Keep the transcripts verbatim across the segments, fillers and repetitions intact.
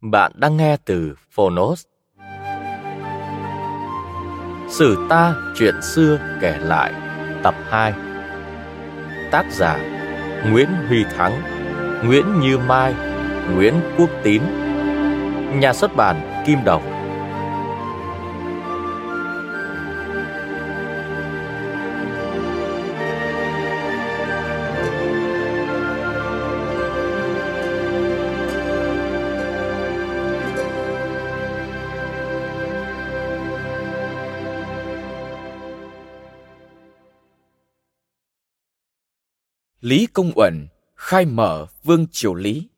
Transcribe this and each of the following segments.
Bạn đang nghe từ Phonos. Sử ta chuyện xưa kể lại, tập hai. Tác giả Nguyễn Huy Thắng, Nguyễn Như Mai, Nguyễn Quốc Tín. Nhà xuất bản Kim Đồng. Lý Công Uẩn khai mở vương triều Lý.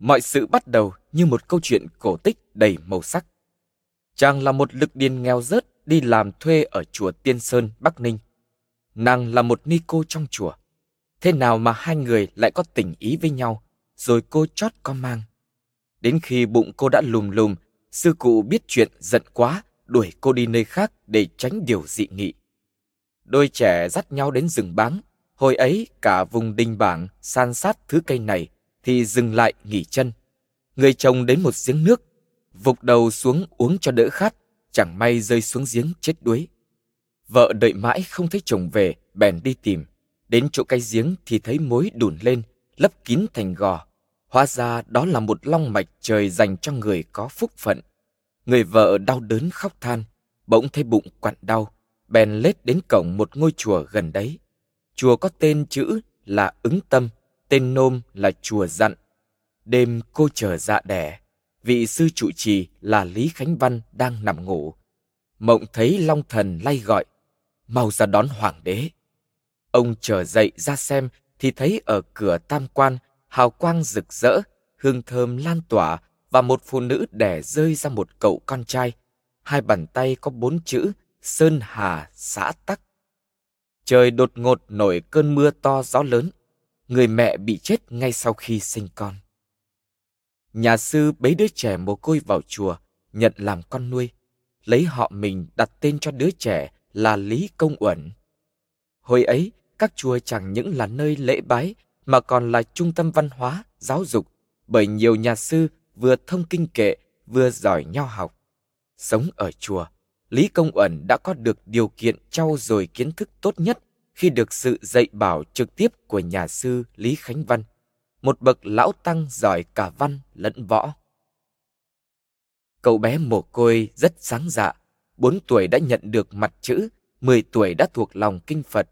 Mọi sự bắt đầu như một câu chuyện cổ tích đầy màu sắc. Chàng là một lực điền nghèo rớt đi làm thuê ở chùa Tiên Sơn, Bắc Ninh. Nàng là một ni cô trong chùa. Thế nào mà hai người lại có tình ý với nhau, rồi cô chót có mang. Đến khi bụng cô đã lùm lùm, sư cụ biết chuyện giận quá, đuổi cô đi nơi khác để tránh điều dị nghị. Đôi trẻ dắt nhau đến rừng Báng, hồi ấy cả vùng Đình Bảng san sát thứ cây này, thì dừng lại nghỉ chân. Người chồng đến một giếng nước, vục đầu xuống uống cho đỡ khát, chẳng may rơi xuống giếng chết đuối. Vợ đợi mãi không thấy chồng về, bèn đi tìm. Đến chỗ cái giếng thì thấy mối đùn lên, lấp kín thành gò. Hóa ra đó là một long mạch trời dành cho người có phúc phận. Người vợ đau đớn khóc than, bỗng thấy bụng quặn đau, bèn lết đến cổng một ngôi chùa gần đấy. Chùa có tên chữ là Ứng Tâm, tên nôm là chùa Dặn. Đêm cô chờ dạ đẻ, vị sư trụ trì là Lý Khánh Văn đang nằm ngủ. Mộng thấy Long Thần lay gọi, mau ra đón Hoàng đế. Ông chờ dậy ra xem thì thấy ở cửa tam quan, hào quang rực rỡ, hương thơm lan tỏa và một phụ nữ đẻ rơi ra một cậu con trai. Hai bàn tay có bốn chữ Sơn Hà Xã Tắc. Trời đột ngột nổi cơn mưa to gió lớn. Người mẹ bị chết ngay sau khi sinh con. Nhà sư bế đứa trẻ mồ côi vào chùa, nhận làm con nuôi, lấy họ mình đặt tên cho đứa trẻ là Lý Công Uẩn. Hồi ấy, các chùa chẳng những là nơi lễ bái mà còn là trung tâm văn hóa, giáo dục, bởi nhiều nhà sư vừa thông kinh kệ, vừa giỏi nho học. Sống ở chùa, Lý Công Uẩn đã có được điều kiện trau dồi kiến thức tốt nhất khi được sự dạy bảo trực tiếp của nhà sư Lý Khánh Văn, một bậc lão tăng giỏi cả văn lẫn võ. Cậu bé mồ côi rất sáng dạ, bốn tuổi đã nhận được mặt chữ, mười tuổi đã thuộc lòng kinh Phật.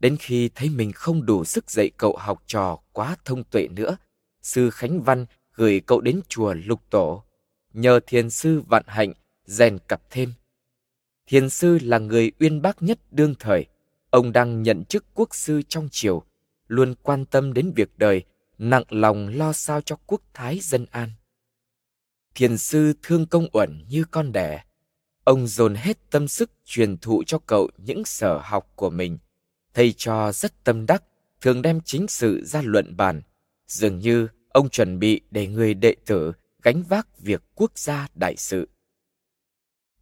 Đến khi thấy mình không đủ sức dạy cậu học trò quá thông tuệ nữa, sư Khánh Văn gửi cậu đến chùa Lục Tổ, nhờ thiền sư Vạn Hạnh rèn cặp thêm. Thiền sư là người uyên bác nhất đương thời. Ông đang nhận chức quốc sư trong triều, luôn quan tâm đến việc đời, nặng lòng lo sao cho quốc thái dân an. Thiền sư thương Công Uẩn như con đẻ. Ông dồn hết tâm sức truyền thụ cho cậu những sở học của mình. Thầy trò rất tâm đắc, thường đem chính sự ra luận bàn. Dường như ông chuẩn bị để người đệ tử gánh vác việc quốc gia đại sự.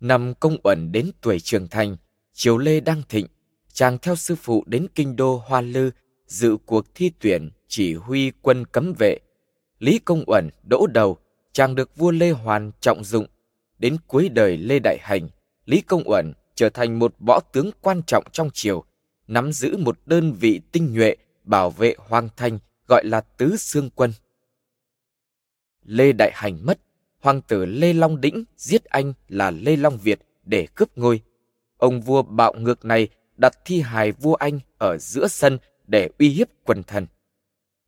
Năm Công Uẩn đến tuổi trưởng thành, triều Lê đang thịnh, chàng theo sư phụ đến kinh đô Hoa Lư dự cuộc thi tuyển chỉ huy quân cấm vệ. Lý Công Uẩn đỗ đầu, chàng được vua Lê Hoàn trọng dụng. Đến cuối đời Lê Đại Hành, Lý Công Uẩn trở thành một võ tướng quan trọng trong triều, nắm giữ một đơn vị tinh nhuệ bảo vệ hoàng thành gọi là Tứ Xương Quân. Lê Đại Hành mất, hoàng tử Lê Long Đĩnh giết anh là Lê Long Việt để cướp ngôi. Ông vua bạo ngược này đặt thi hài vua anh ở giữa sân để uy hiếp quần thần.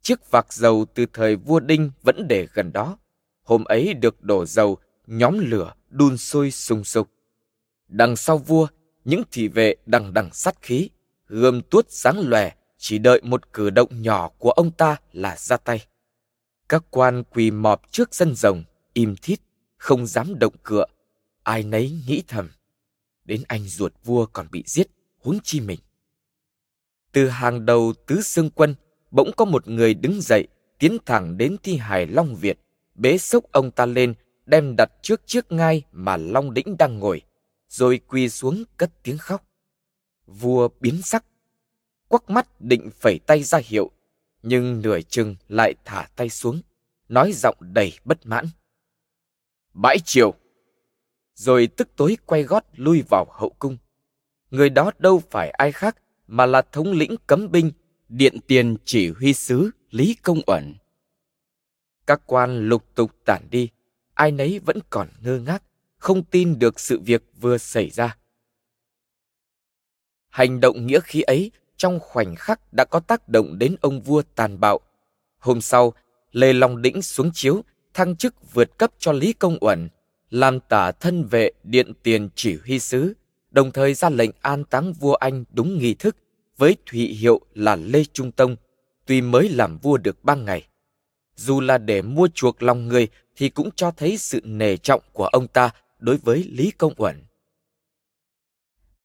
Chiếc vạc dầu từ thời vua Đinh vẫn để gần đó. Hôm ấy được đổ dầu, nhóm lửa đun sôi sùng sục. Đằng sau vua, những thị vệ đằng đằng sát khí, gươm tuốt sáng lòe, chỉ đợi một cử động nhỏ của ông ta là ra tay. Các quan quỳ mọp trước sân rồng, im thít, không dám động cựa. Ai nấy nghĩ thầm, đến anh ruột vua còn bị giết, huống chi mình. Từ hàng đầu Tứ Xương Quân, bỗng có một người đứng dậy, tiến thẳng đến thi hài Long Việt, bế xốc ông ta lên, đem đặt trước chiếc ngai mà Long Đĩnh đang ngồi, rồi quỳ xuống cất tiếng khóc. Vua biến sắc, quắc mắt định phẩy tay ra hiệu, nhưng nửa chừng lại thả tay xuống, nói giọng đầy bất mãn: "Bãi triều!" Rồi tức tối quay gót lui vào hậu cung. Người đó đâu phải ai khác mà là thống lĩnh cấm binh, điện tiền chỉ huy sứ Lý Công Uẩn. Các quan lục tục tản đi, ai nấy vẫn còn ngơ ngác, không tin được sự việc vừa xảy ra. Hành động nghĩa khí ấy trong khoảnh khắc đã có tác động đến ông vua tàn bạo. Hôm sau, Lê Long Đĩnh xuống chiếu, thăng chức vượt cấp cho Lý Công Uẩn, làm tả thân vệ điện tiền chỉ huy sứ, đồng thời ra lệnh an táng vua anh đúng nghi thức, với thụy hiệu là Lê Trung Tông, tuy mới làm vua được ba ngày. Dù là để mua chuộc lòng người thì cũng cho thấy sự nể trọng của ông ta đối với Lý Công Uẩn.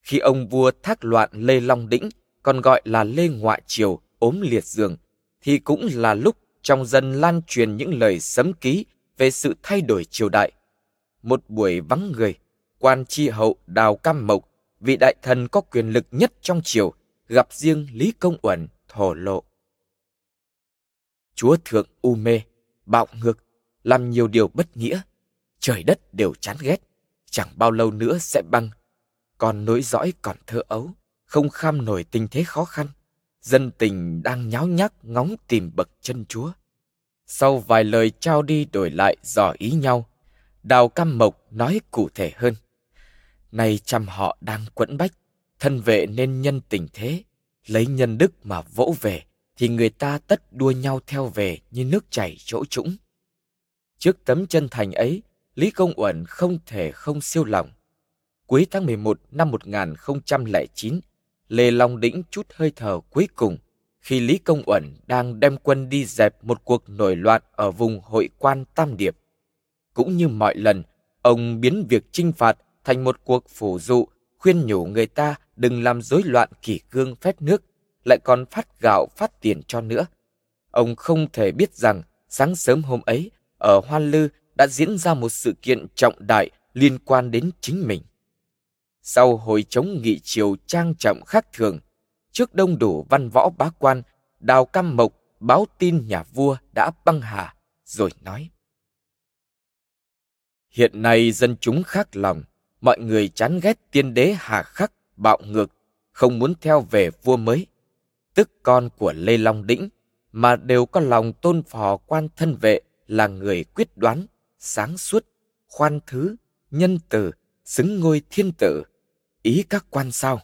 Khi ông vua thác loạn Lê Long Đĩnh, còn gọi là Lê Ngoại Triều, ốm liệt giường, thì cũng là lúc trong dân lan truyền những lời sấm ký về sự thay đổi triều đại. Một buổi vắng người, quan tri hậu Đào Cam Mộc, vị đại thần có quyền lực nhất trong triều, gặp riêng Lý Công Uẩn thổ lộ: "Chúa thượng u mê, bạo ngược, làm nhiều điều bất nghĩa, trời đất đều chán ghét, chẳng bao lâu nữa sẽ băng. Còn nối dõi còn thơ ấu, không kham nổi tình thế khó khăn, dân tình đang nháo nhác ngóng tìm bậc chân chúa." Sau vài lời trao đi đổi lại dò ý nhau, Đào Cam Mộc nói cụ thể hơn: "Nay trăm họ đang quẫn bách, thân vệ nên nhân tình thế, lấy nhân đức mà vỗ về, thì người ta tất đua nhau theo về như nước chảy chỗ trũng." Trước tấm chân thành ấy, Lý Công Uẩn không thể không siêu lòng. Cuối tháng mười một năm một nghìn không trăm lẻ chín, Lê Long Đĩnh chút hơi thở cuối cùng khi Lý Công Uẩn đang đem quân đi dẹp một cuộc nổi loạn ở vùng Hội Quan Tam Điệp. Cũng như mọi lần, ông biến việc chinh phạt thành một cuộc phủ dụ, khuyên nhủ người ta đừng làm rối loạn kỷ cương phép nước, lại còn phát gạo phát tiền cho nữa. Ông không thể biết rằng sáng sớm hôm ấy, ở Hoa Lư đã diễn ra một sự kiện trọng đại liên quan đến chính mình. Sau hồi chống nghị triều trang trọng khác thường, trước đông đủ văn võ bá quan, Đào Cam Mộc báo tin nhà vua đã băng hà, rồi nói: "Hiện nay dân chúng khác lòng, mọi người chán ghét tiên đế hà khắc, bạo ngược, không muốn theo về vua mới, tức con của Lê Long Đĩnh, mà đều có lòng tôn phò quan thân vệ là người quyết đoán, sáng suốt, khoan thứ, nhân từ, xứng ngôi thiên tử. Ý các quan sao?"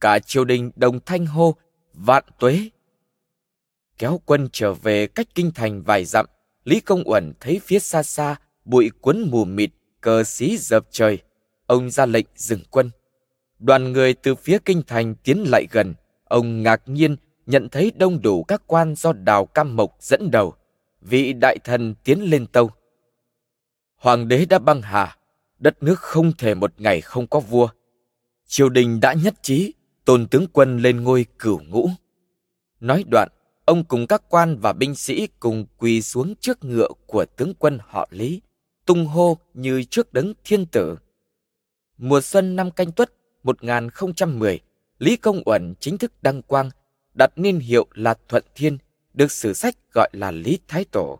Cả triều đình đồng thanh hô vạn tuế. Kéo quân trở về cách kinh thành vài dặm, Lý Công Uẩn thấy phía xa xa bụi cuốn mù mịt, cờ xí dập trời. Ông ra lệnh dừng quân. Đoàn người từ phía kinh thành tiến lại gần. Ông ngạc nhiên nhận thấy đông đủ các quan do Đào Cam Mộc dẫn đầu. Vị đại thần tiến lên tâu: "Hoàng đế đã băng hà, đất nước không thể một ngày không có vua. Triều đình đã nhất trí, tôn tướng quân lên ngôi cửu ngũ." Nói đoạn, ông cùng các quan và binh sĩ cùng quỳ xuống trước ngựa của tướng quân họ Lý, tung hô như trước đấng thiên tử. Mùa xuân năm Canh Tuất một nghìn không trăm mười, Lý Công Uẩn chính thức đăng quang, đặt niên hiệu là Thuận Thiên, được sử sách gọi là Lý Thái Tổ.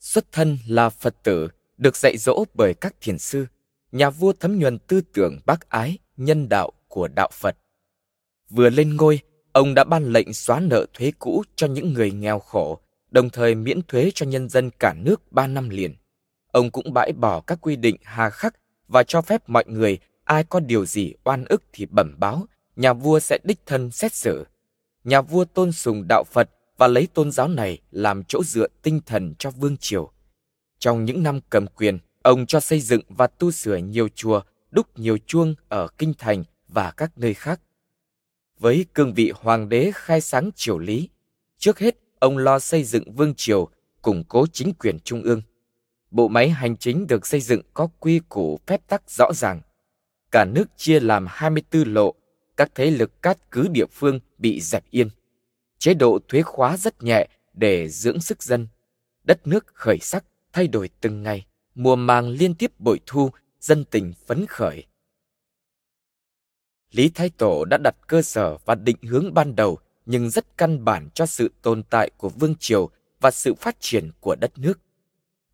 Xuất thân là Phật tử, được dạy dỗ bởi các thiền sư, nhà vua thấm nhuần tư tưởng bác ái, nhân đạo của đạo Phật. Vừa lên ngôi, ông đã ban lệnh xóa nợ thuế cũ cho những người nghèo khổ, đồng thời miễn thuế cho nhân dân cả nước ba năm liền. Ông cũng bãi bỏ các quy định hà khắc và cho phép mọi người, ai có điều gì oan ức thì bẩm báo, nhà vua sẽ đích thân xét xử. Nhà vua tôn sùng đạo Phật và lấy tôn giáo này làm chỗ dựa tinh thần cho vương triều. Trong những năm cầm quyền, ông cho xây dựng và tu sửa nhiều chùa, đúc nhiều chuông ở kinh thành và các nơi khác. Với cương vị hoàng đế khai sáng triều Lý, trước hết ông lo xây dựng vương triều, củng cố chính quyền trung ương. Bộ máy hành chính được xây dựng có quy củ phép tắc rõ ràng. Cả nước chia làm hai mươi tư lộ, các thế lực cát cứ địa phương bị dẹp yên. Chế độ thuế khóa rất nhẹ để dưỡng sức dân. Đất nước khởi sắc, thay đổi từng ngày, mùa màng liên tiếp bội thu, dân tình phấn khởi. Lý Thái Tổ đã đặt cơ sở và định hướng ban đầu nhưng rất căn bản cho sự tồn tại của vương triều và sự phát triển của đất nước.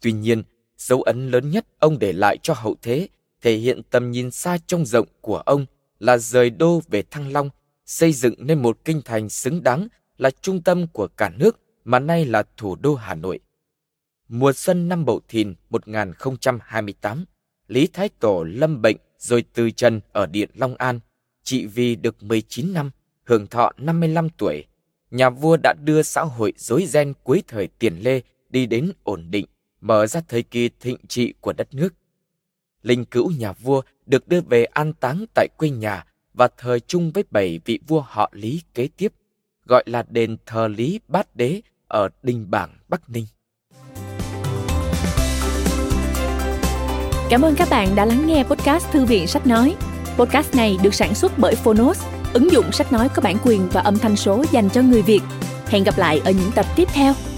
Tuy nhiên, dấu ấn lớn nhất ông để lại cho hậu thế, thể hiện tầm nhìn xa trông rộng của ông, là rời đô về Thăng Long, xây dựng nên một kinh thành xứng đáng là trung tâm của cả nước mà nay là thủ đô Hà Nội. Mùa xuân năm Bậu Thìn một nghìn không trăm hai mươi tám, Lý Thái Tổ lâm bệnh rồi từ trần ở Điện Long An, trị vì được mười chín năm, hưởng thọ năm mươi lăm tuổi. Nhà vua đã đưa xã hội rối ren cuối thời Tiền Lê đi đến ổn định, mở ra thời kỳ thịnh trị của đất nước. Linh cữu nhà vua được đưa về an táng tại quê nhà và thờ chung với bảy vị vua họ Lý kế tiếp, gọi là đền thờ Lý Bát Đế ở Đình Bảng, Bắc Ninh. Cảm ơn các bạn đã lắng nghe podcast Thư viện Sách Nói. Podcast này được sản xuất bởi Phonos, ứng dụng sách nói có bản quyền và âm thanh số dành cho người Việt. Hẹn gặp lại ở những tập tiếp theo.